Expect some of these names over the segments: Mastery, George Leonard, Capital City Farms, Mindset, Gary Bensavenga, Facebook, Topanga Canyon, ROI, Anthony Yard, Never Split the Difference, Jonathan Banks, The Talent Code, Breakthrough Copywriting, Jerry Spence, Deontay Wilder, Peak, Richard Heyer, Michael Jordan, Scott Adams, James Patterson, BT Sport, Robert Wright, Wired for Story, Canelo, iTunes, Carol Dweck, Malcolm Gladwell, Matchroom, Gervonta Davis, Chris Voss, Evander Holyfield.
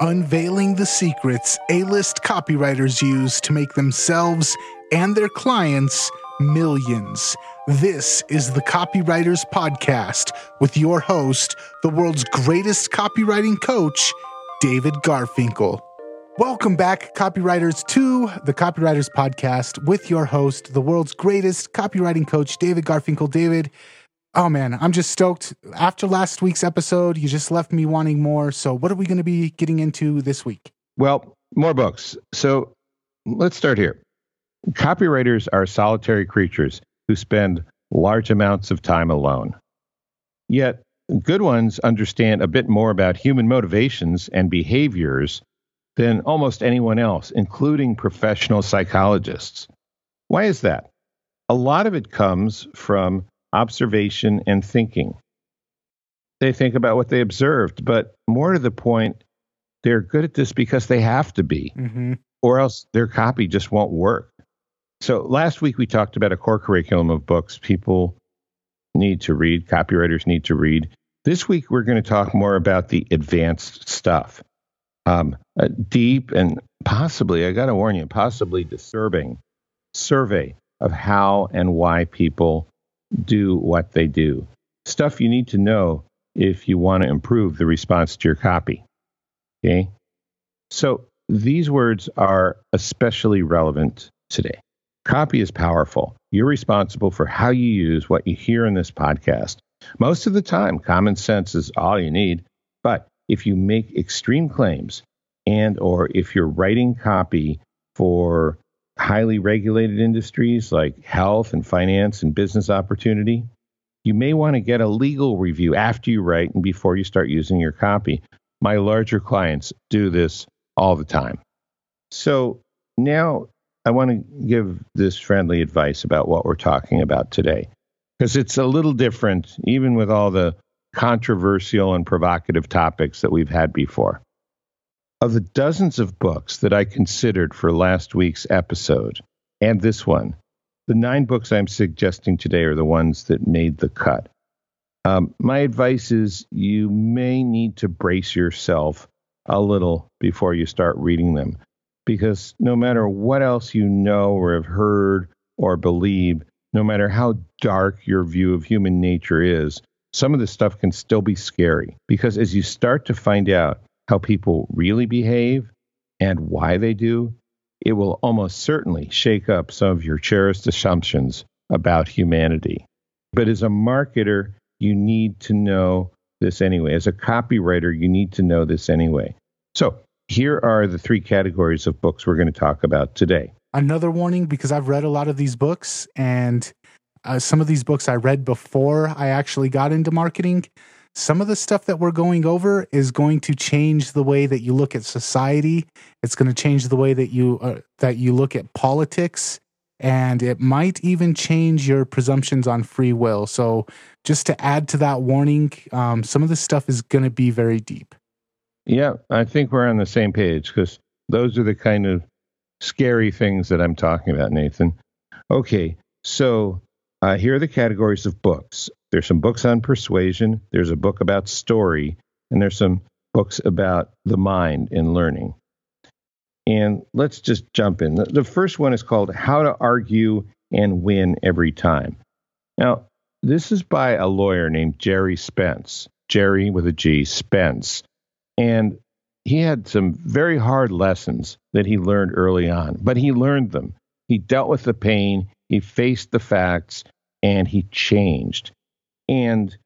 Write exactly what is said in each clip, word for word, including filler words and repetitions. Unveiling the secrets A-list copywriters use to make themselves and their clients millions. This is the Copywriters Podcast with your host, the world's greatest copywriting coach, David Garfinkel. Welcome back, copywriters, to the Copywriters Podcast with your host, the world's greatest copywriting coach, David Garfinkel. David, oh man, I'm just stoked. After last week's episode, you just left me wanting more. So what are we going to be getting into this week? Well, more books. So let's start here. Copywriters are solitary creatures who spend large amounts of time alone. Yet, good ones understand a bit more about human motivations and behaviors than almost anyone else, including professional psychologists. Why is that? A lot of it comes from observation and thinking. They think about what they observed, but more to the point, they're good at this because they have to be, mm-hmm. or else their copy just won't work. So last week we talked about a core curriculum of books people need to read, copywriters need to read. This week we're going to talk more about the advanced stuff. Um, a deep and possibly, I got to warn you, possibly disturbing survey of how and why people do what they do. Stuff you need to know if you want to improve the response to your copy. Okay? So these words are especially relevant today. Copy is powerful. You're responsible for how you use what you hear in this podcast. Most of the time, common sense is all you need, but if you make extreme claims and or if you're writing copy for highly regulated industries like health and finance and business opportunity, you may want to get a legal review after you write and before you start using your copy. My larger clients do this all the time. So now I want to give this friendly advice about what we're talking about today, because it's a little different, even with all the controversial and provocative topics that we've had before. Of the dozens of books that I considered for last week's episode and this one, the nine books I'm suggesting today are the ones that made the cut. Um, my advice is you may need to brace yourself a little before you start reading them, because no matter what else you know or have heard or believe, no matter how dark your view of human nature is, some of this stuff can still be scary, because as you start to find out how people really behave and why they do, it will almost certainly shake up some of your cherished assumptions about humanity. But as a marketer, you need to know this anyway. As a copywriter, you need to know this anyway. So here are the three categories of books we're going to talk about today. Another warning, because I've read a lot of these books, and Uh, some of these books I read before I actually got into marketing. Some of the stuff that we're going over is going to change the way that you look at society. It's going to change the way that you uh, that you look at politics, and it might even change your presumptions on free will. So just to add to that warning, um, some of this stuff is going to be very deep. Yeah, I think we're on the same page, because those are the kind of scary things that I'm talking about, Nathan. Okay, so Uh, here are the categories of books. There's some books on persuasion. There's a book about story. And there's some books about the mind and learning. And let's just jump in. The, the first one is called How to Argue and Win Every Time. Now, this is by a lawyer named Jerry Spence. Jerry with a G, Spence. And he had some very hard lessons that he learned early on, but he learned them. He dealt with the pain. He faced the facts, and he changed. And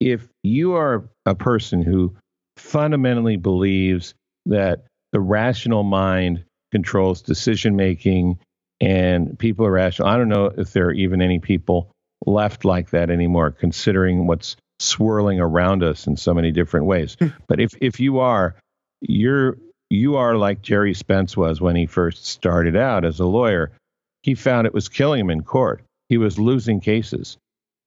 if you are a person who fundamentally believes that the rational mind controls decision-making and people are rational, I don't know if there are even any people left like that anymore, considering what's swirling around us in so many different ways. But if, if you are, you're you are like Jerry Spence was when he first started out as a lawyer. He found it was killing him in court. He was losing cases.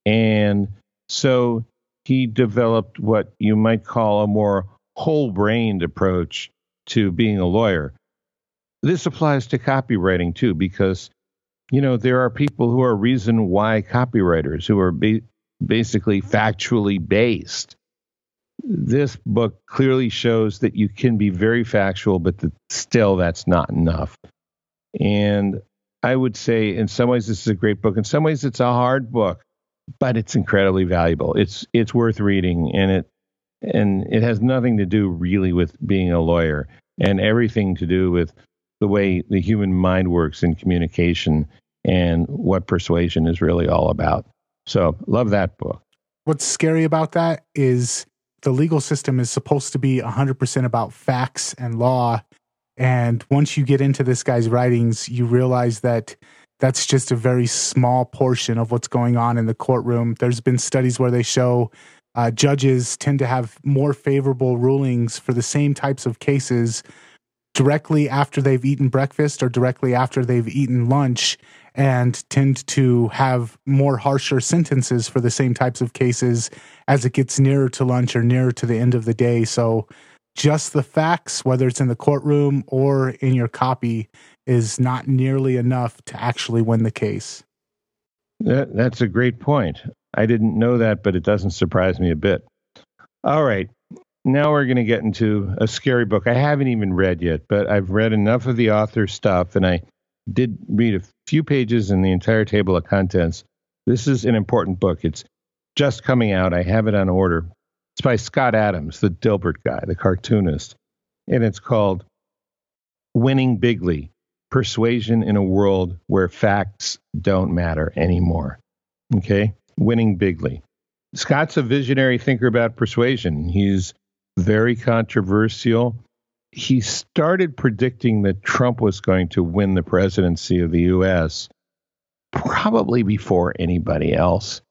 And so he developed what you might call a more whole-brained approach to being a lawyer. This applies to copywriting, too, because, you know, there are people who are reason why copywriters, who are ba- basically factually based. this book clearly shows that you can be very factual, but that still that's not enough. And I would say in some ways this is a great book. In some ways it's a hard book, but it's incredibly valuable. It's it's worth reading, and it and it has nothing to do really with being a lawyer and everything to do with the way the human mind works in communication and what persuasion is really all about. So love that book. What's scary about that is the legal system is supposed to be one hundred percent about facts and law. And once you get into this guy's writings, you realize that that's just a very small portion of what's going on in the courtroom. There's been studies where they show uh, judges tend to have more favorable rulings for the same types of cases directly after they've eaten breakfast or directly after they've eaten lunch, and tend to have more harsher sentences for the same types of cases as it gets nearer to lunch or nearer to the end of the day. So just the facts, whether it's in the courtroom or in your copy, is not nearly enough to actually win the case. That, that's a great point. I didn't know that, but it doesn't surprise me a bit. All right. Now we're going to get into a scary book I haven't even read yet, but I've read enough of the author's stuff, and I did read a few pages in the entire table of contents. This is an important book. It's just coming out. I have it on order. It's by Scott Adams, the Dilbert guy, the cartoonist. And it's called Winning Bigly, Persuasion in a World Where Facts Don't Matter Anymore. Okay? Winning Bigly. Scott's a visionary thinker about persuasion. He's very controversial. He started predicting that Trump was going to win the presidency of the U S probably before anybody else.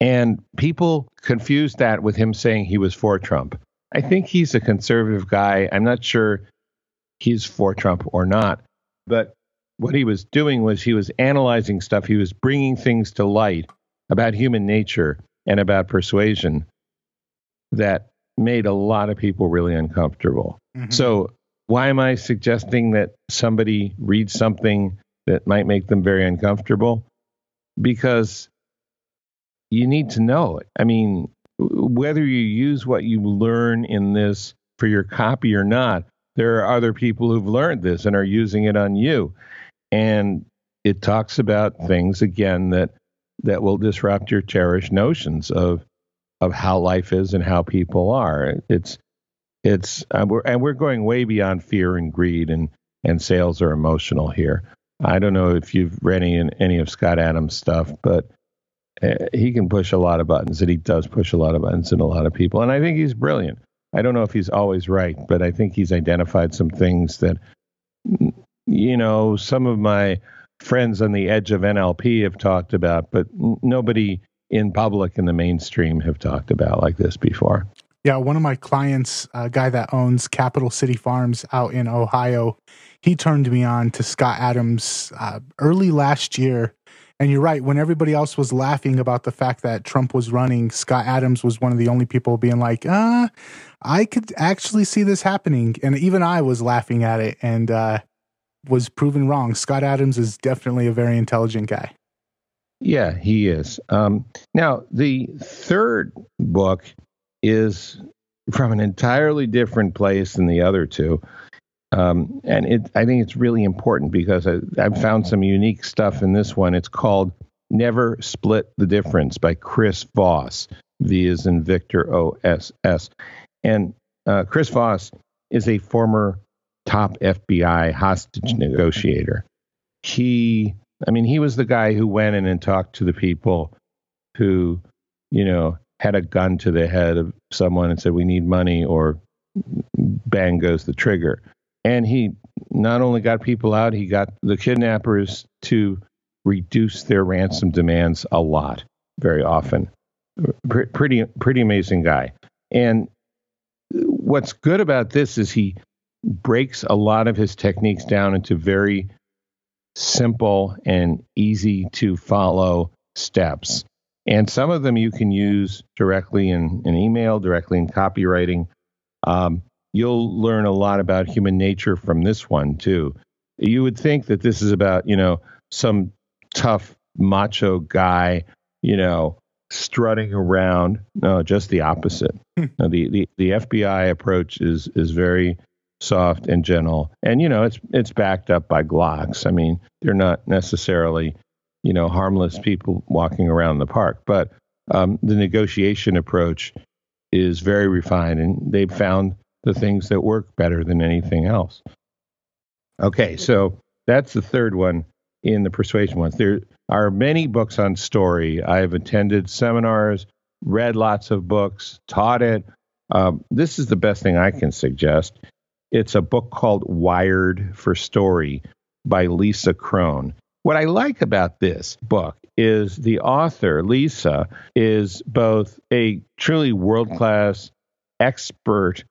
And people confused that with him saying he was for Trump. I think he's a conservative guy. I'm not sure he's for Trump or not. But what he was doing was he was analyzing stuff. He was bringing things to light about human nature and about persuasion that made a lot of people really uncomfortable. Mm-hmm. So why am I suggesting that somebody read something that might make them very uncomfortable? Because you need to know it. I mean, whether you use what you learn in this for your copy or not, there are other people who've learned this and are using it on you. And it talks about things, again, that that will disrupt your cherished notions of of how life is and how people are. It's, it's, uh, we're, and we're going way beyond fear and greed, and, and sales are emotional here. I don't know if you've read any, any of Scott Adams' stuff, but uh, he can push a lot of buttons, and he does push a lot of buttons in a lot of people. And I think he's brilliant. I don't know if he's always right, but I think he's identified some things that, you know, some of my friends on the edge of N L P have talked about, but nobody in public in the mainstream have talked about like this before. Yeah, one of my clients, a guy that owns Capital City Farms out in Ohio, he turned me on to Scott Adams uh, early last year. And you're right, when everybody else was laughing about the fact that Trump was running, Scott Adams was one of the only people being like, uh, I could actually see this happening. And even I was laughing at it and uh, was proven wrong. Scott Adams is definitely a very intelligent guy. Yeah, he is. Um, now, the third book is from an entirely different place than the other two. Um, and it, I think it's really important because I, I've found some unique stuff in this one. It's called Never Split the Difference by Chris Voss. V is in Victor, O S S. And uh, Chris Voss is a former top F B I hostage negotiator. He... I mean, he was the guy who went in and talked to the people who, you know, had a gun to the head of someone and said, we need money, or bang goes the trigger. And he not only got people out, he got the kidnappers to reduce their ransom demands a lot, very often. P- pretty, pretty amazing guy. And what's good about this is he breaks a lot of his techniques down into very simple and easy to follow steps. And some of them you can use directly in an email, directly in copywriting. Um, you'll learn a lot about human nature from this one too. You would think that this is about, you know, some tough macho guy, you know, strutting around. No, just the opposite. No, the, the, the F B I approach is is very soft and gentle. And, you know, it's it's backed up by Glocks. I mean, they're not necessarily, you know, harmless people walking around the park. But um, the negotiation approach is very refined, and they've found the things that work better than anything else. Okay, so that's the third one in the persuasion ones. There are many books on story. I've attended seminars, read lots of books, taught it. Um, this is the best thing I can suggest. It's a book called Wired for Story by Lisa Crone. What I like about this book is the author, Lisa, is both a truly world-class expert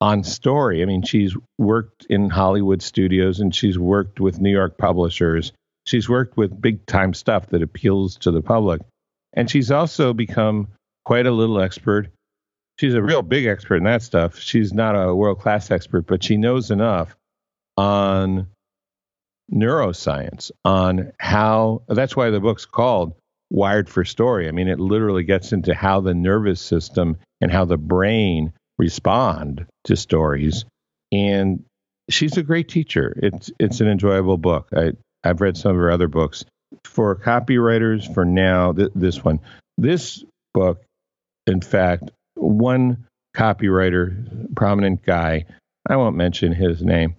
on story. I mean, she's worked in Hollywood studios, and she's worked with New York publishers. She's worked with big-time stuff that appeals to the public. And she's also become quite a little expert. She's a real big expert in that stuff. She's not a world-class expert, but she knows enough on neuroscience, on how... That's why the book's called Wired for Story. I mean, it literally gets into how the nervous system and how the brain respond to stories. And she's a great teacher. It's it's an enjoyable book. I I've read some of her other books. For copywriters, for now, th- this one. This book, in fact, one copywriter, prominent guy, I won't mention his name,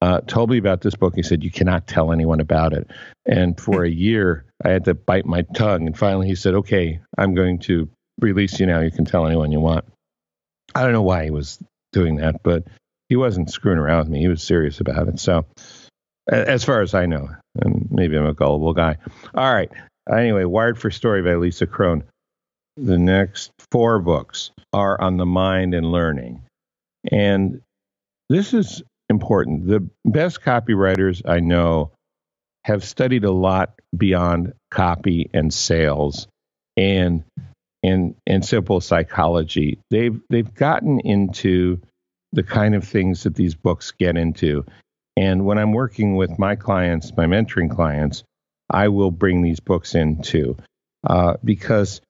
uh, told me about this book. He said, you cannot tell anyone about it. And for a year, I had to bite my tongue. And finally, he said, okay, I'm going to release you now. You can tell anyone you want. I don't know why he was doing that, but he wasn't screwing around with me. He was serious about it. So as far as I know, and maybe I'm a gullible guy. All right. Anyway, Wired for Story by Lisa Crone. The next four books are on the mind and learning. And this is important. The best copywriters I know have studied a lot beyond copy and sales and and and simple psychology. They've they've gotten into the kind of things that these books get into. And when I'm working with my clients, my mentoring clients, I will bring these books in too. Uh, because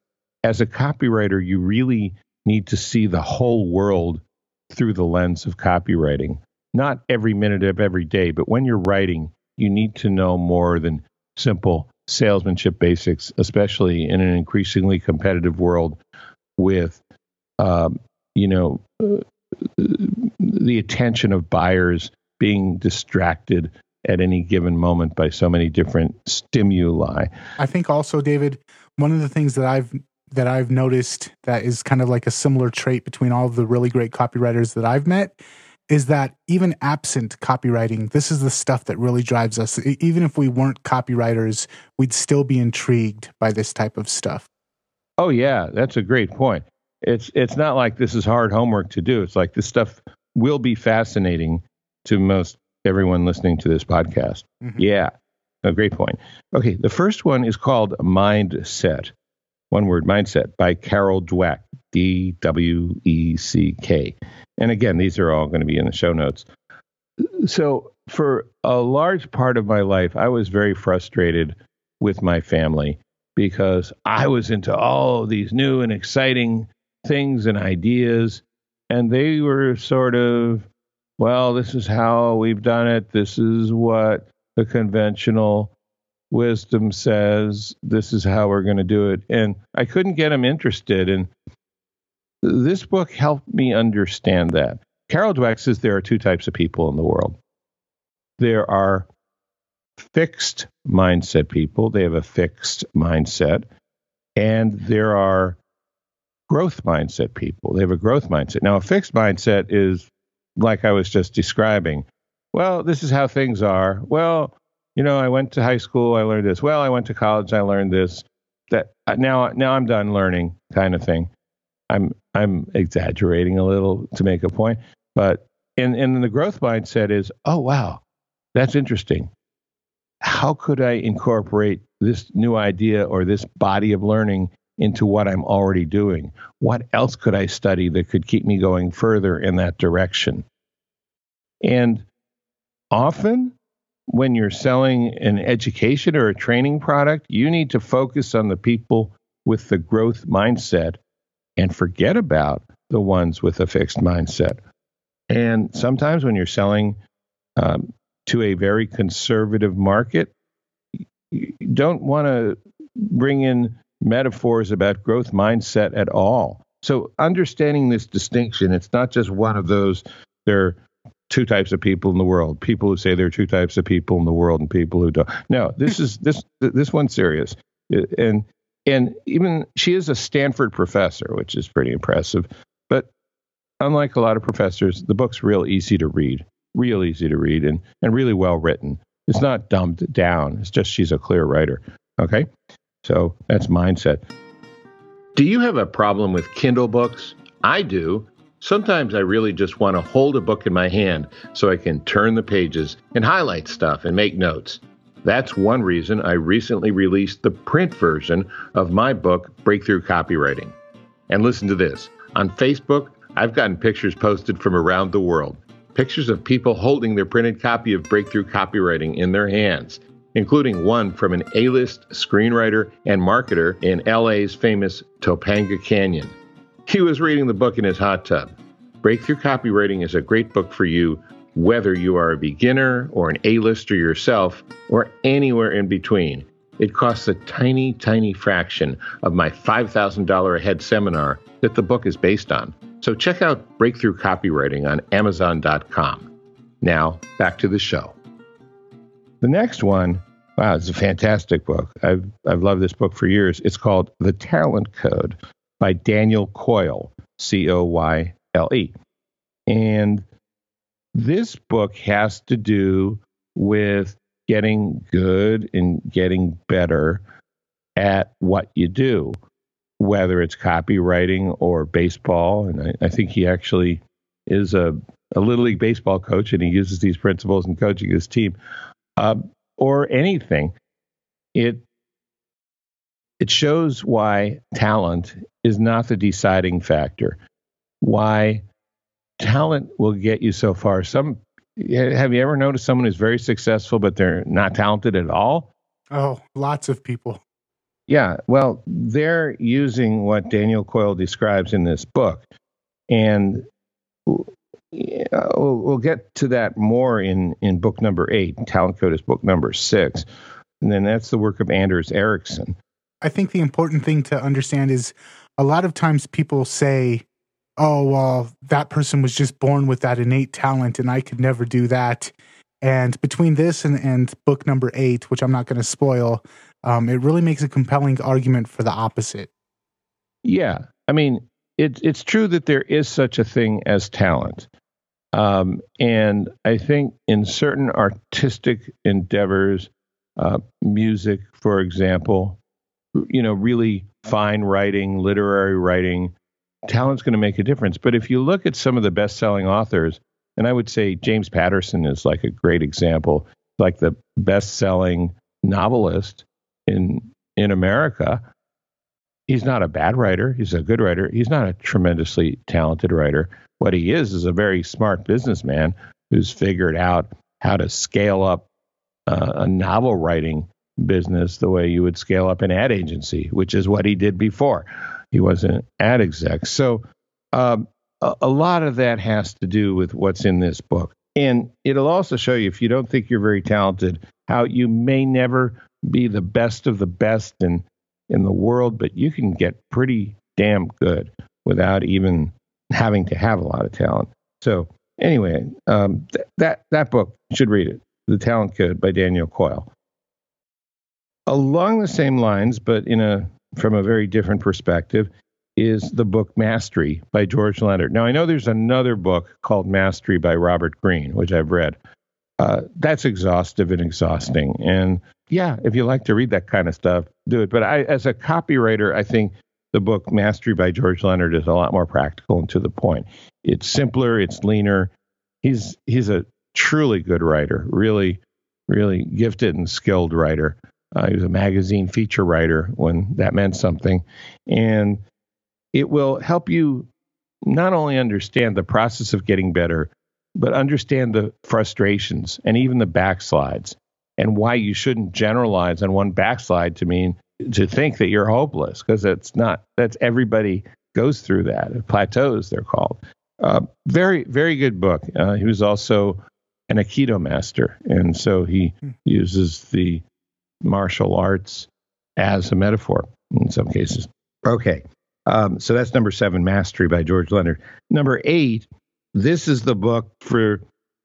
as a copywriter, you really need to see the whole world through the lens of copywriting. Not every minute of every day, but when you're writing, you need to know more than simple salesmanship basics, especially in an increasingly competitive world with, um, you know, uh, the attention of buyers being distracted at any given moment by so many different stimuli. I think also, David, one of the things that I've that I've noticed that is kind of like a similar trait between all of the really great copywriters that I've met is that even absent copywriting, this is the stuff that really drives us. Even if we weren't copywriters, we'd still be intrigued by this type of stuff. Oh yeah, that's a great point. It's it's not like this is hard homework to do. It's like this stuff will be fascinating to most everyone listening to this podcast. Mm-hmm. Yeah, a great point. Okay, the first one is called Mindset. One word, Mindset, by Carol Dweck, D W E C K. And again, these are all going to be in the show notes. So for a large part of my life, I was very frustrated with my family because I was into all these new and exciting things and ideas, and they were sort of, well, this is how we've done it. This is what the conventional wisdom says, this is how we're going to do it. And I couldn't get them interested. And this book helped me understand that. Carol Dweck says there are two types of people in the world. There are fixed mindset people. They have a fixed mindset. And there are growth mindset people. They have a growth mindset. Now, a fixed mindset is like I was just describing. Well, this is how things are. Well, you know, I went to high school, I learned this. Well, I went to college, I learned this. That now, now I'm done learning, kind of thing. I'm I'm exaggerating a little to make a point, but and and the growth mindset is, oh wow, that's interesting. How could I incorporate this new idea or this body of learning into what I'm already doing? What else could I study that could keep me going further in that direction? And often, when you're selling an education or a training product, you need to focus on the people with the growth mindset and forget about the ones with a fixed mindset. And sometimes when you're selling um, to a very conservative market, you don't want to bring in metaphors about growth mindset at all. So understanding this distinction, it's not just one of those, there are two types of people in the world, people who say there are two types of people in the world and people who don't. No, this is this this one's serious. And and even she is a Stanford professor, which is pretty impressive. But unlike a lot of professors, the book's real easy to read, real easy to read and, and really well written. It's not dumbed down. It's just she's a clear writer. Okay? So that's mindset. Do you have a problem with Kindle books? I do. Sometimes I really just want to hold a book in my hand so I can turn the pages and highlight stuff and make notes. That's one reason I recently released the print version of my book, Breakthrough Copywriting. And listen to this. On Facebook, I've gotten pictures posted from around the world. Pictures of people holding their printed copy of Breakthrough Copywriting in their hands, including one from an A-list screenwriter and marketer in L A's famous Topanga Canyon. He was reading the book in his hot tub. Breakthrough Copywriting is a great book for you, whether you are a beginner or an A-lister yourself or anywhere in between. It costs a tiny, tiny fraction of my five thousand dollars a head seminar that the book is based on. So check out Breakthrough Copywriting on Amazon dot com. Now, back to the show. The next one, wow, it's a fantastic book. I've I've loved this book for years. It's called The Talent Code by Daniel Coyle, C O Y L E. And this book has to do with getting good and getting better at what you do, whether it's copywriting or baseball. And I, I think he actually is a, a Little League baseball coach, and he uses these principles in coaching his team. Uh, or anything, it it shows why talent is not the deciding factor. Why talent will get you so far. Some have you ever noticed someone who's very successful but they're not talented at all? Oh, lots of people. Yeah, well, they're using what Daniel Coyle describes in this book, and Yeah, we'll, we'll get to that more in, in book number eight. Talent Code is book number six. And then that's the work of Anders Ericsson. I think the important thing to understand is a lot of times people say, oh, well, that person was just born with that innate talent and I could never do that. And between this and, and book number eight, which I'm not going to spoil, um, it really makes a compelling argument for the opposite. Yeah. I mean, it, it's true that there is such a thing as talent. Um, and I think in certain artistic endeavors, uh, music, for example, you know, really fine writing, literary writing, talent's going to make a difference. But if you look at some of the best-selling authors, and I would say James Patterson is like a great example, like the best-selling novelist in in America. He's not a bad writer. He's a good writer. He's not a tremendously talented writer. What he is is a very smart businessman who's figured out how to scale up uh, a novel writing business the way you would scale up an ad agency, which is what he did before. He was an ad exec. So um, a, a lot of that has to do with what's in this book. And it'll also show you, if you don't think you're very talented, how you may never be the best of the best and in the world, but you can get pretty damn good without even having to have a lot of talent. So anyway, um, th- that that book, you should read it, The Talent Code by Daniel Coyle. Along the same lines, but in a from a very different perspective, is the book Mastery by George Leonard. Now, I know there's another book called Mastery by Robert Greene, which I've read. Uh, that's exhaustive and exhausting. And yeah, if you like to read that kind of stuff, do it. But I, as a copywriter, I think the book Mastery by George Leonard is a lot more practical and to the point. It's simpler. It's leaner. He's he's a truly good writer, really, really gifted and skilled writer. Uh, he was a magazine feature writer when that meant something. And it will help you not only understand the process of getting better, but understand the frustrations and even the backslides, and why you shouldn't generalize on one backslide to mean to think that you're hopeless, because it's not. That's everybody goes through that. Plateaus, they're called. Uh, very, very good book. Uh, he was also an Aikido master, and so he uses the martial arts as a metaphor in some cases. Okay. Um, so that's number seven, Mastery by George Leonard. Number eight, this is the book for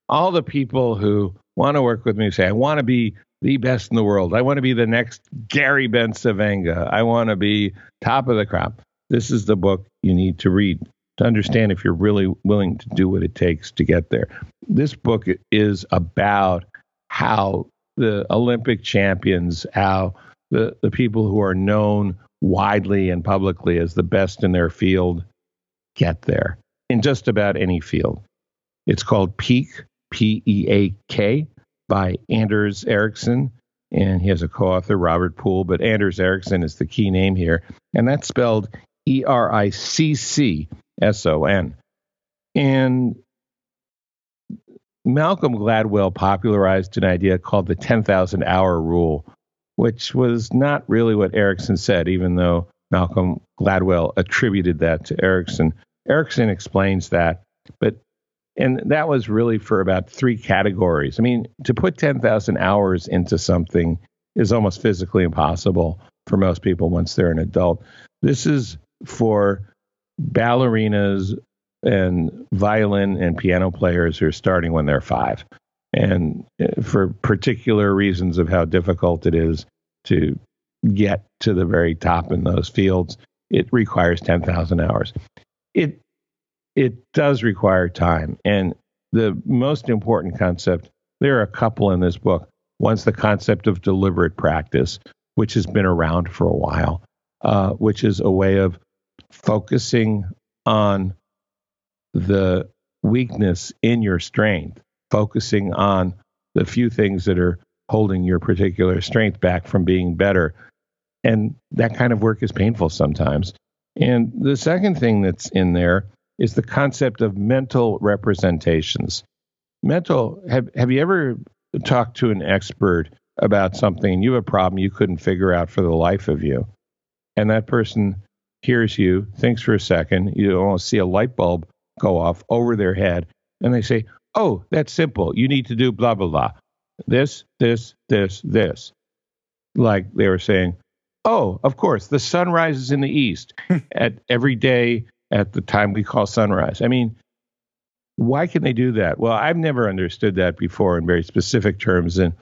all the people who want to work with me, say, I want to be the best in the world. I want to be the next Gary Bensavenga. I want to be top of the crop. This is the book you need to read to understand if you're really willing to do what it takes to get there. This book is about how the Olympic champions, how the, the people who are known widely and publicly as the best in their field get there in just about any field. It's called Peak, P E A K, by Anders Ericsson, and he has a co-author, Robert Poole, but Anders Ericsson is the key name here, and that's spelled E R I C C S O N. And Malcolm Gladwell popularized an idea called the ten thousand hour rule, which was not really what Ericsson said, even though Malcolm Gladwell attributed that to Ericsson. Ericsson explains that, but and that was really for about three categories. I mean, to put ten thousand hours into something is almost physically impossible for most people once they're an adult. This is for ballerinas and violin and piano players who are starting when they're five. And for particular reasons of how difficult it is to get to the very top in those fields, it requires ten thousand hours. It it does require time. And the most important concept, there are a couple in this book. One's the concept of deliberate practice, which has been around for a while, uh, which is a way of focusing on the weakness in your strength, focusing on the few things that are holding your particular strength back from being better. And that kind of work is painful sometimes. And the second thing that's in there is the concept of mental representations. Mental, have, have you ever talked to an expert about something and you have a problem you couldn't figure out for the life of you? And that person hears you, thinks for a second, you almost see a light bulb go off over their head, and they say, oh, that's simple. You need to do blah, blah, blah. This, this, this, this. Like they were saying, oh, of course, the sun rises in the east at every day at the time we call sunrise. I mean, why can they do that? Well, I've never understood that before in very specific terms. And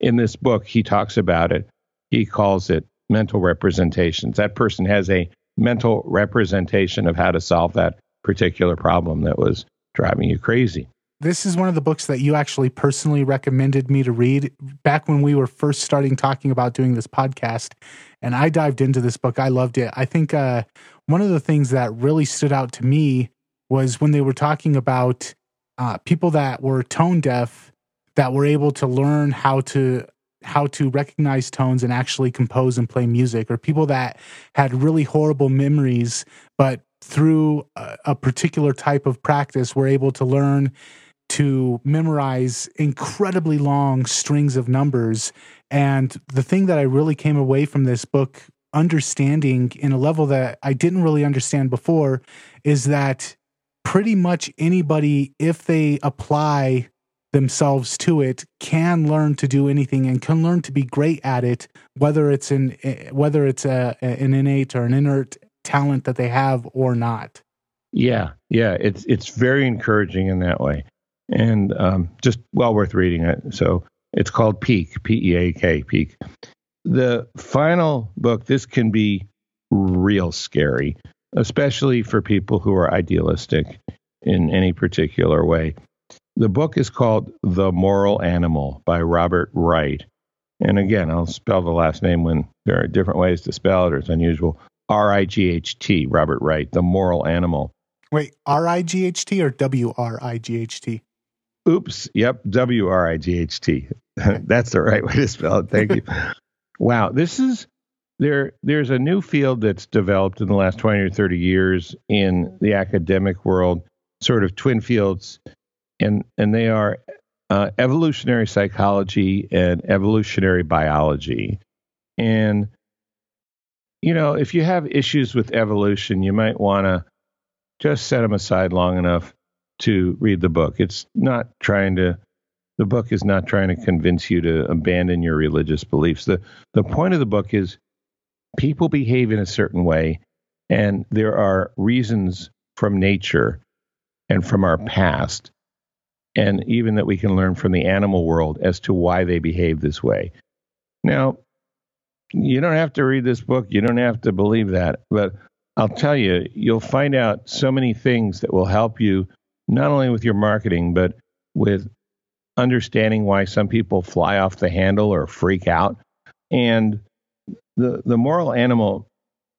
in this book, he talks about it. He calls it mental representations. That person has a mental representation of how to solve that particular problem that was driving you crazy. This is one of the books that you actually personally recommended me to read back when we were first starting talking about doing this podcast. And I dived into this book. I loved it. I think uh, one of the things that really stood out to me was when they were talking about uh, people that were tone deaf that were able to learn how to how to recognize tones and actually compose and play music, or people that had really horrible memories, but through a, a particular type of practice were able to learn to memorize incredibly long strings of numbers. And the thing that I really came away from this book understanding in a level that I didn't really understand before is that pretty much anybody, if they apply themselves to it, can learn to do anything and can learn to be great at it, whether it's an, whether it's a, an innate or an inert talent that they have or not. Yeah. Yeah. It's, it's very encouraging in that way. And um, just well worth reading it. So it's called Peak, P E A K, Peak. The final book, this can be real scary, especially for people who are idealistic in any particular way. The book is called The Moral Animal by Robert Wright. And again, I'll spell the last name when there are different ways to spell it, or it's unusual. R I G H T, Robert Wright, The Moral Animal. Wait, R I G H T or W R I G H T? Oops, yep, W R I G H T. That's the right way to spell it. Thank you. Wow, this is, there. there's a new field that's developed in the last twenty or thirty years in the academic world, sort of twin fields, and, and they are uh, evolutionary psychology and evolutionary biology. And you know, if you have issues with evolution, you might want to just set them aside long enough to read the book. It's not trying to, the book is not trying to convince you to abandon your religious beliefs. The the point of the book is people behave in a certain way, and there are reasons from nature and from our past, and even that we can learn from the animal world as to why they behave this way. Now, you don't have to read this book. You don't have to believe that. But I'll tell you, you'll find out so many things that will help you, not only with your marketing, but with understanding why some people fly off the handle or freak out. And the the moral animal,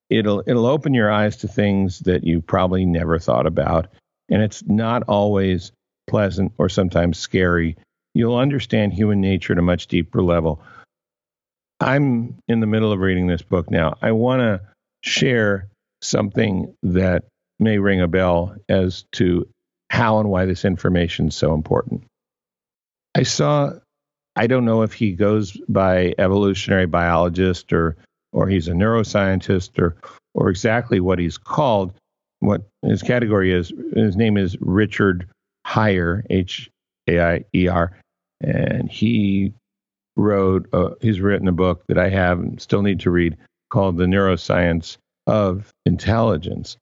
it'll it'll open your eyes to things that you probably never thought about. And it's not always pleasant or sometimes scary. You'll understand human nature at a much deeper level. I'm in the middle of reading this book now. I want to share something that may ring a bell as to how and why this information is so important. I saw, I don't know if he goes by evolutionary biologist or or he's a neuroscientist or or exactly what he's called, what his category is. His name is Richard Heyer, H A I E R, and he wrote, uh, he's written a book that I have and still need to read called The Neuroscience of Intelligence.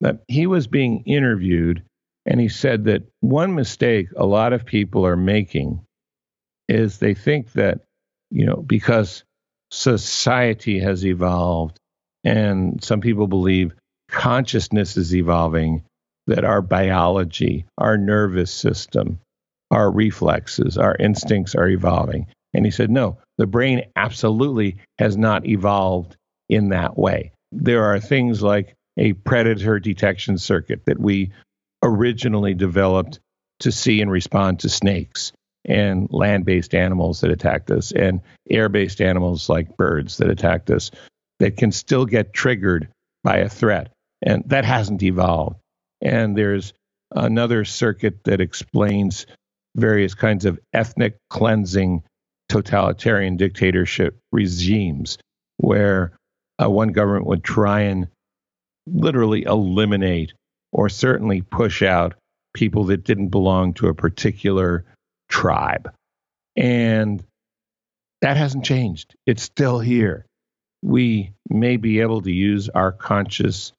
But he was being interviewed, and he said that one mistake a lot of people are making is they think that, you know, because society has evolved and some people believe consciousness is evolving, that our biology, our nervous system, our reflexes, our instincts are evolving. And he said, no, the brain absolutely has not evolved in that way. There are things like a predator detection circuit that we originally developed to see and respond to snakes and land-based animals that attacked us and air-based animals like birds that attacked us that can still get triggered by a threat. And that hasn't evolved. And there's another circuit that explains various kinds of ethnic cleansing, totalitarian dictatorship regimes where uh, one government would try and literally eliminate or certainly push out people that didn't belong to a particular tribe. And that hasn't changed. It's still here. We may be able to use our conscious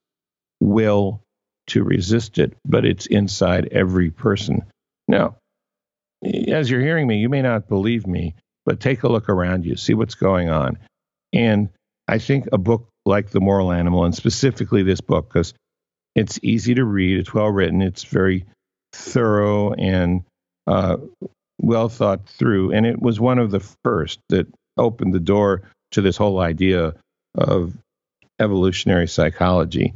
will to resist it, but it's inside every person. Now, as you're hearing me, you may not believe me, but take a look around you, see what's going on. And I think a book like The Moral Animal, and specifically this book, because it's easy to read, it's well written, it's very thorough and uh, well thought through. And it was one of the first that opened the door to this whole idea of evolutionary psychology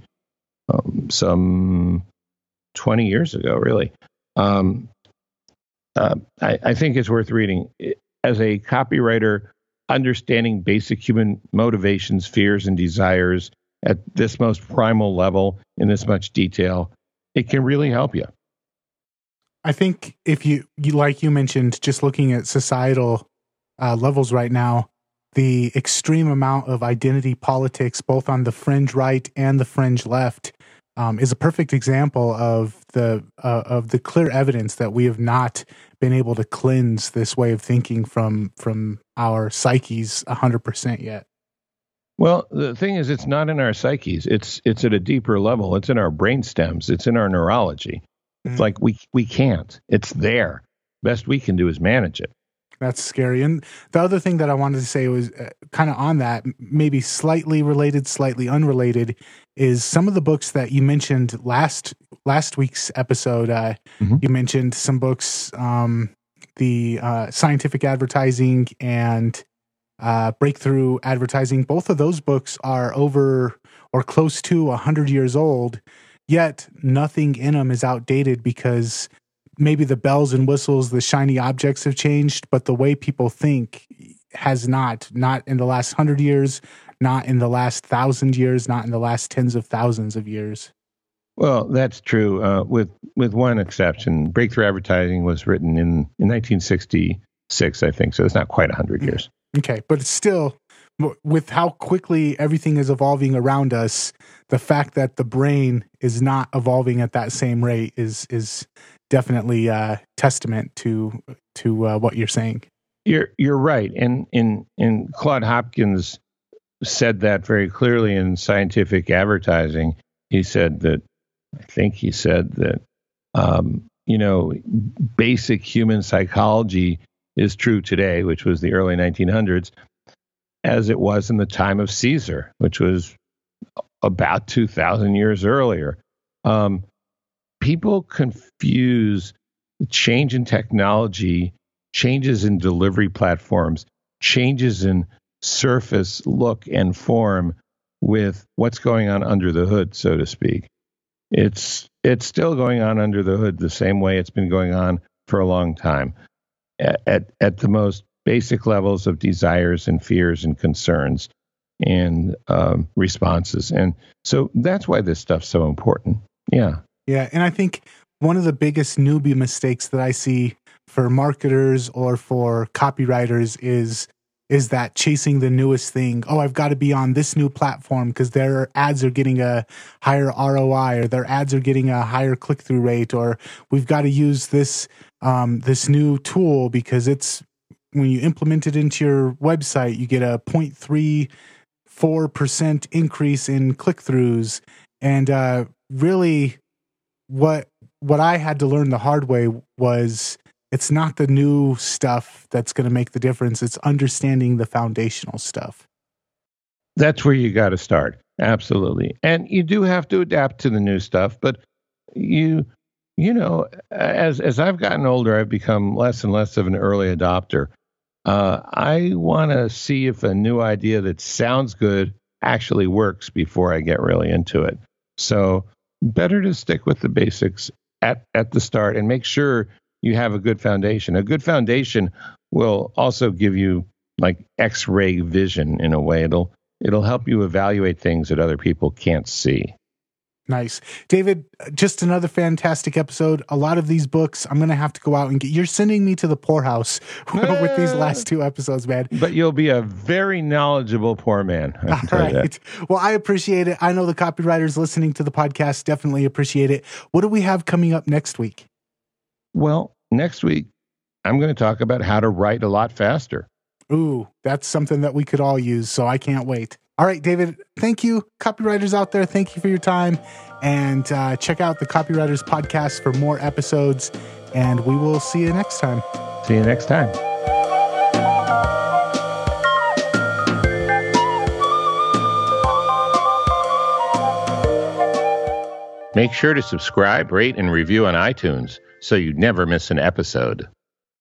um, some twenty years ago, really. Um, uh, I, I think it's worth reading. As a copywriter, understanding basic human motivations, fears, and desires at this most primal level, in this much detail, it can really help you. I think if you, you like you mentioned, just looking at societal uh, levels right now, the extreme amount of identity politics, both on the fringe right and the fringe left, um, is a perfect example of the uh, of the clear evidence that we have not been able to cleanse this way of thinking from from our psyches one hundred percent yet. Well, the thing is, it's not in our psyches. It's it's at a deeper level. It's in our brain stems. It's in our neurology. It's mm-hmm. like we we can't. It's there. Best we can do is manage it. That's scary. And the other thing that I wanted to say was uh, kind of on that, maybe slightly related, slightly unrelated, is some of the books that you mentioned last last week's episode. Uh, mm-hmm. You mentioned some books, um, the uh, Scientific Advertising and Uh, Breakthrough Advertising. Both of those books are over or close to one hundred years old, yet nothing in them is outdated because maybe the bells and whistles, the shiny objects have changed, but the way people think has not, not in the last one hundred years, not in the last thousand years, not in the last tens of thousands of years. Well, that's true, uh, with with one exception. Breakthrough Advertising was written in, in nineteen sixty-six, I think, so it's not quite one hundred years. Okay, but it's still with how quickly everything is evolving around us, the fact that the brain is not evolving at that same rate is is definitely a testament to to uh, what you're saying. You're you're right, and in in Claude Hopkins said that very clearly in Scientific Advertising. He said that, I think he said that, um, you know, basic human psychology is true today, which was the early nineteen hundreds, as it was in the time of Caesar, which was about two thousand years earlier. Um, people confuse change in technology, changes in delivery platforms, changes in surface look and form with what's going on under the hood, so to speak. It's it's still going on under the hood the same way it's been going on for a long time, at at, at the most basic levels of desires and fears and concerns and um, responses. And so that's why this stuff's so important. Yeah. Yeah. And I think one of the biggest newbie mistakes that I see for marketers or for copywriters is is that chasing the newest thing. Oh, I've got to be on this new platform because their ads are getting a higher R O I, or their ads are getting a higher click-through rate, or we've got to use this um, this new tool because it's, when you implement it into your website, you get a zero point three four percent increase in click-throughs. And uh, really what what I had to learn the hard way was, it's not the new stuff that's going to make the difference. It's understanding the foundational stuff. That's where you got to start. Absolutely. And you do have to adapt to the new stuff, but you, you know, as, as I've gotten older, I've become less and less of an early adopter. Uh, I want to see if a new idea that sounds good actually works before I get really into it. So better to stick with the basics at, at the start and make sure you have a good foundation. A good foundation will also give you like X-ray vision in a way. It'll it'll help you evaluate things that other people can't see. Nice. David, just another fantastic episode. A lot of these books, I'm going to have to go out and get. You're sending me to the poorhouse with these last two episodes, man. But you'll be a very knowledgeable poor man. I can tell you that. Well, I appreciate it. I know the copywriters listening to the podcast definitely appreciate it. What do we have coming up next week? Well, next week, I'm going to talk about how to write a lot faster. Ooh, that's something that we could all use, so I can't wait. All right, David, thank you. Copywriters out there, thank you for your time. And uh, check out the Copywriters Podcast for more episodes, and we will see you next time. See you next time. Make sure to subscribe, rate, and review on iTunes so you never miss an episode.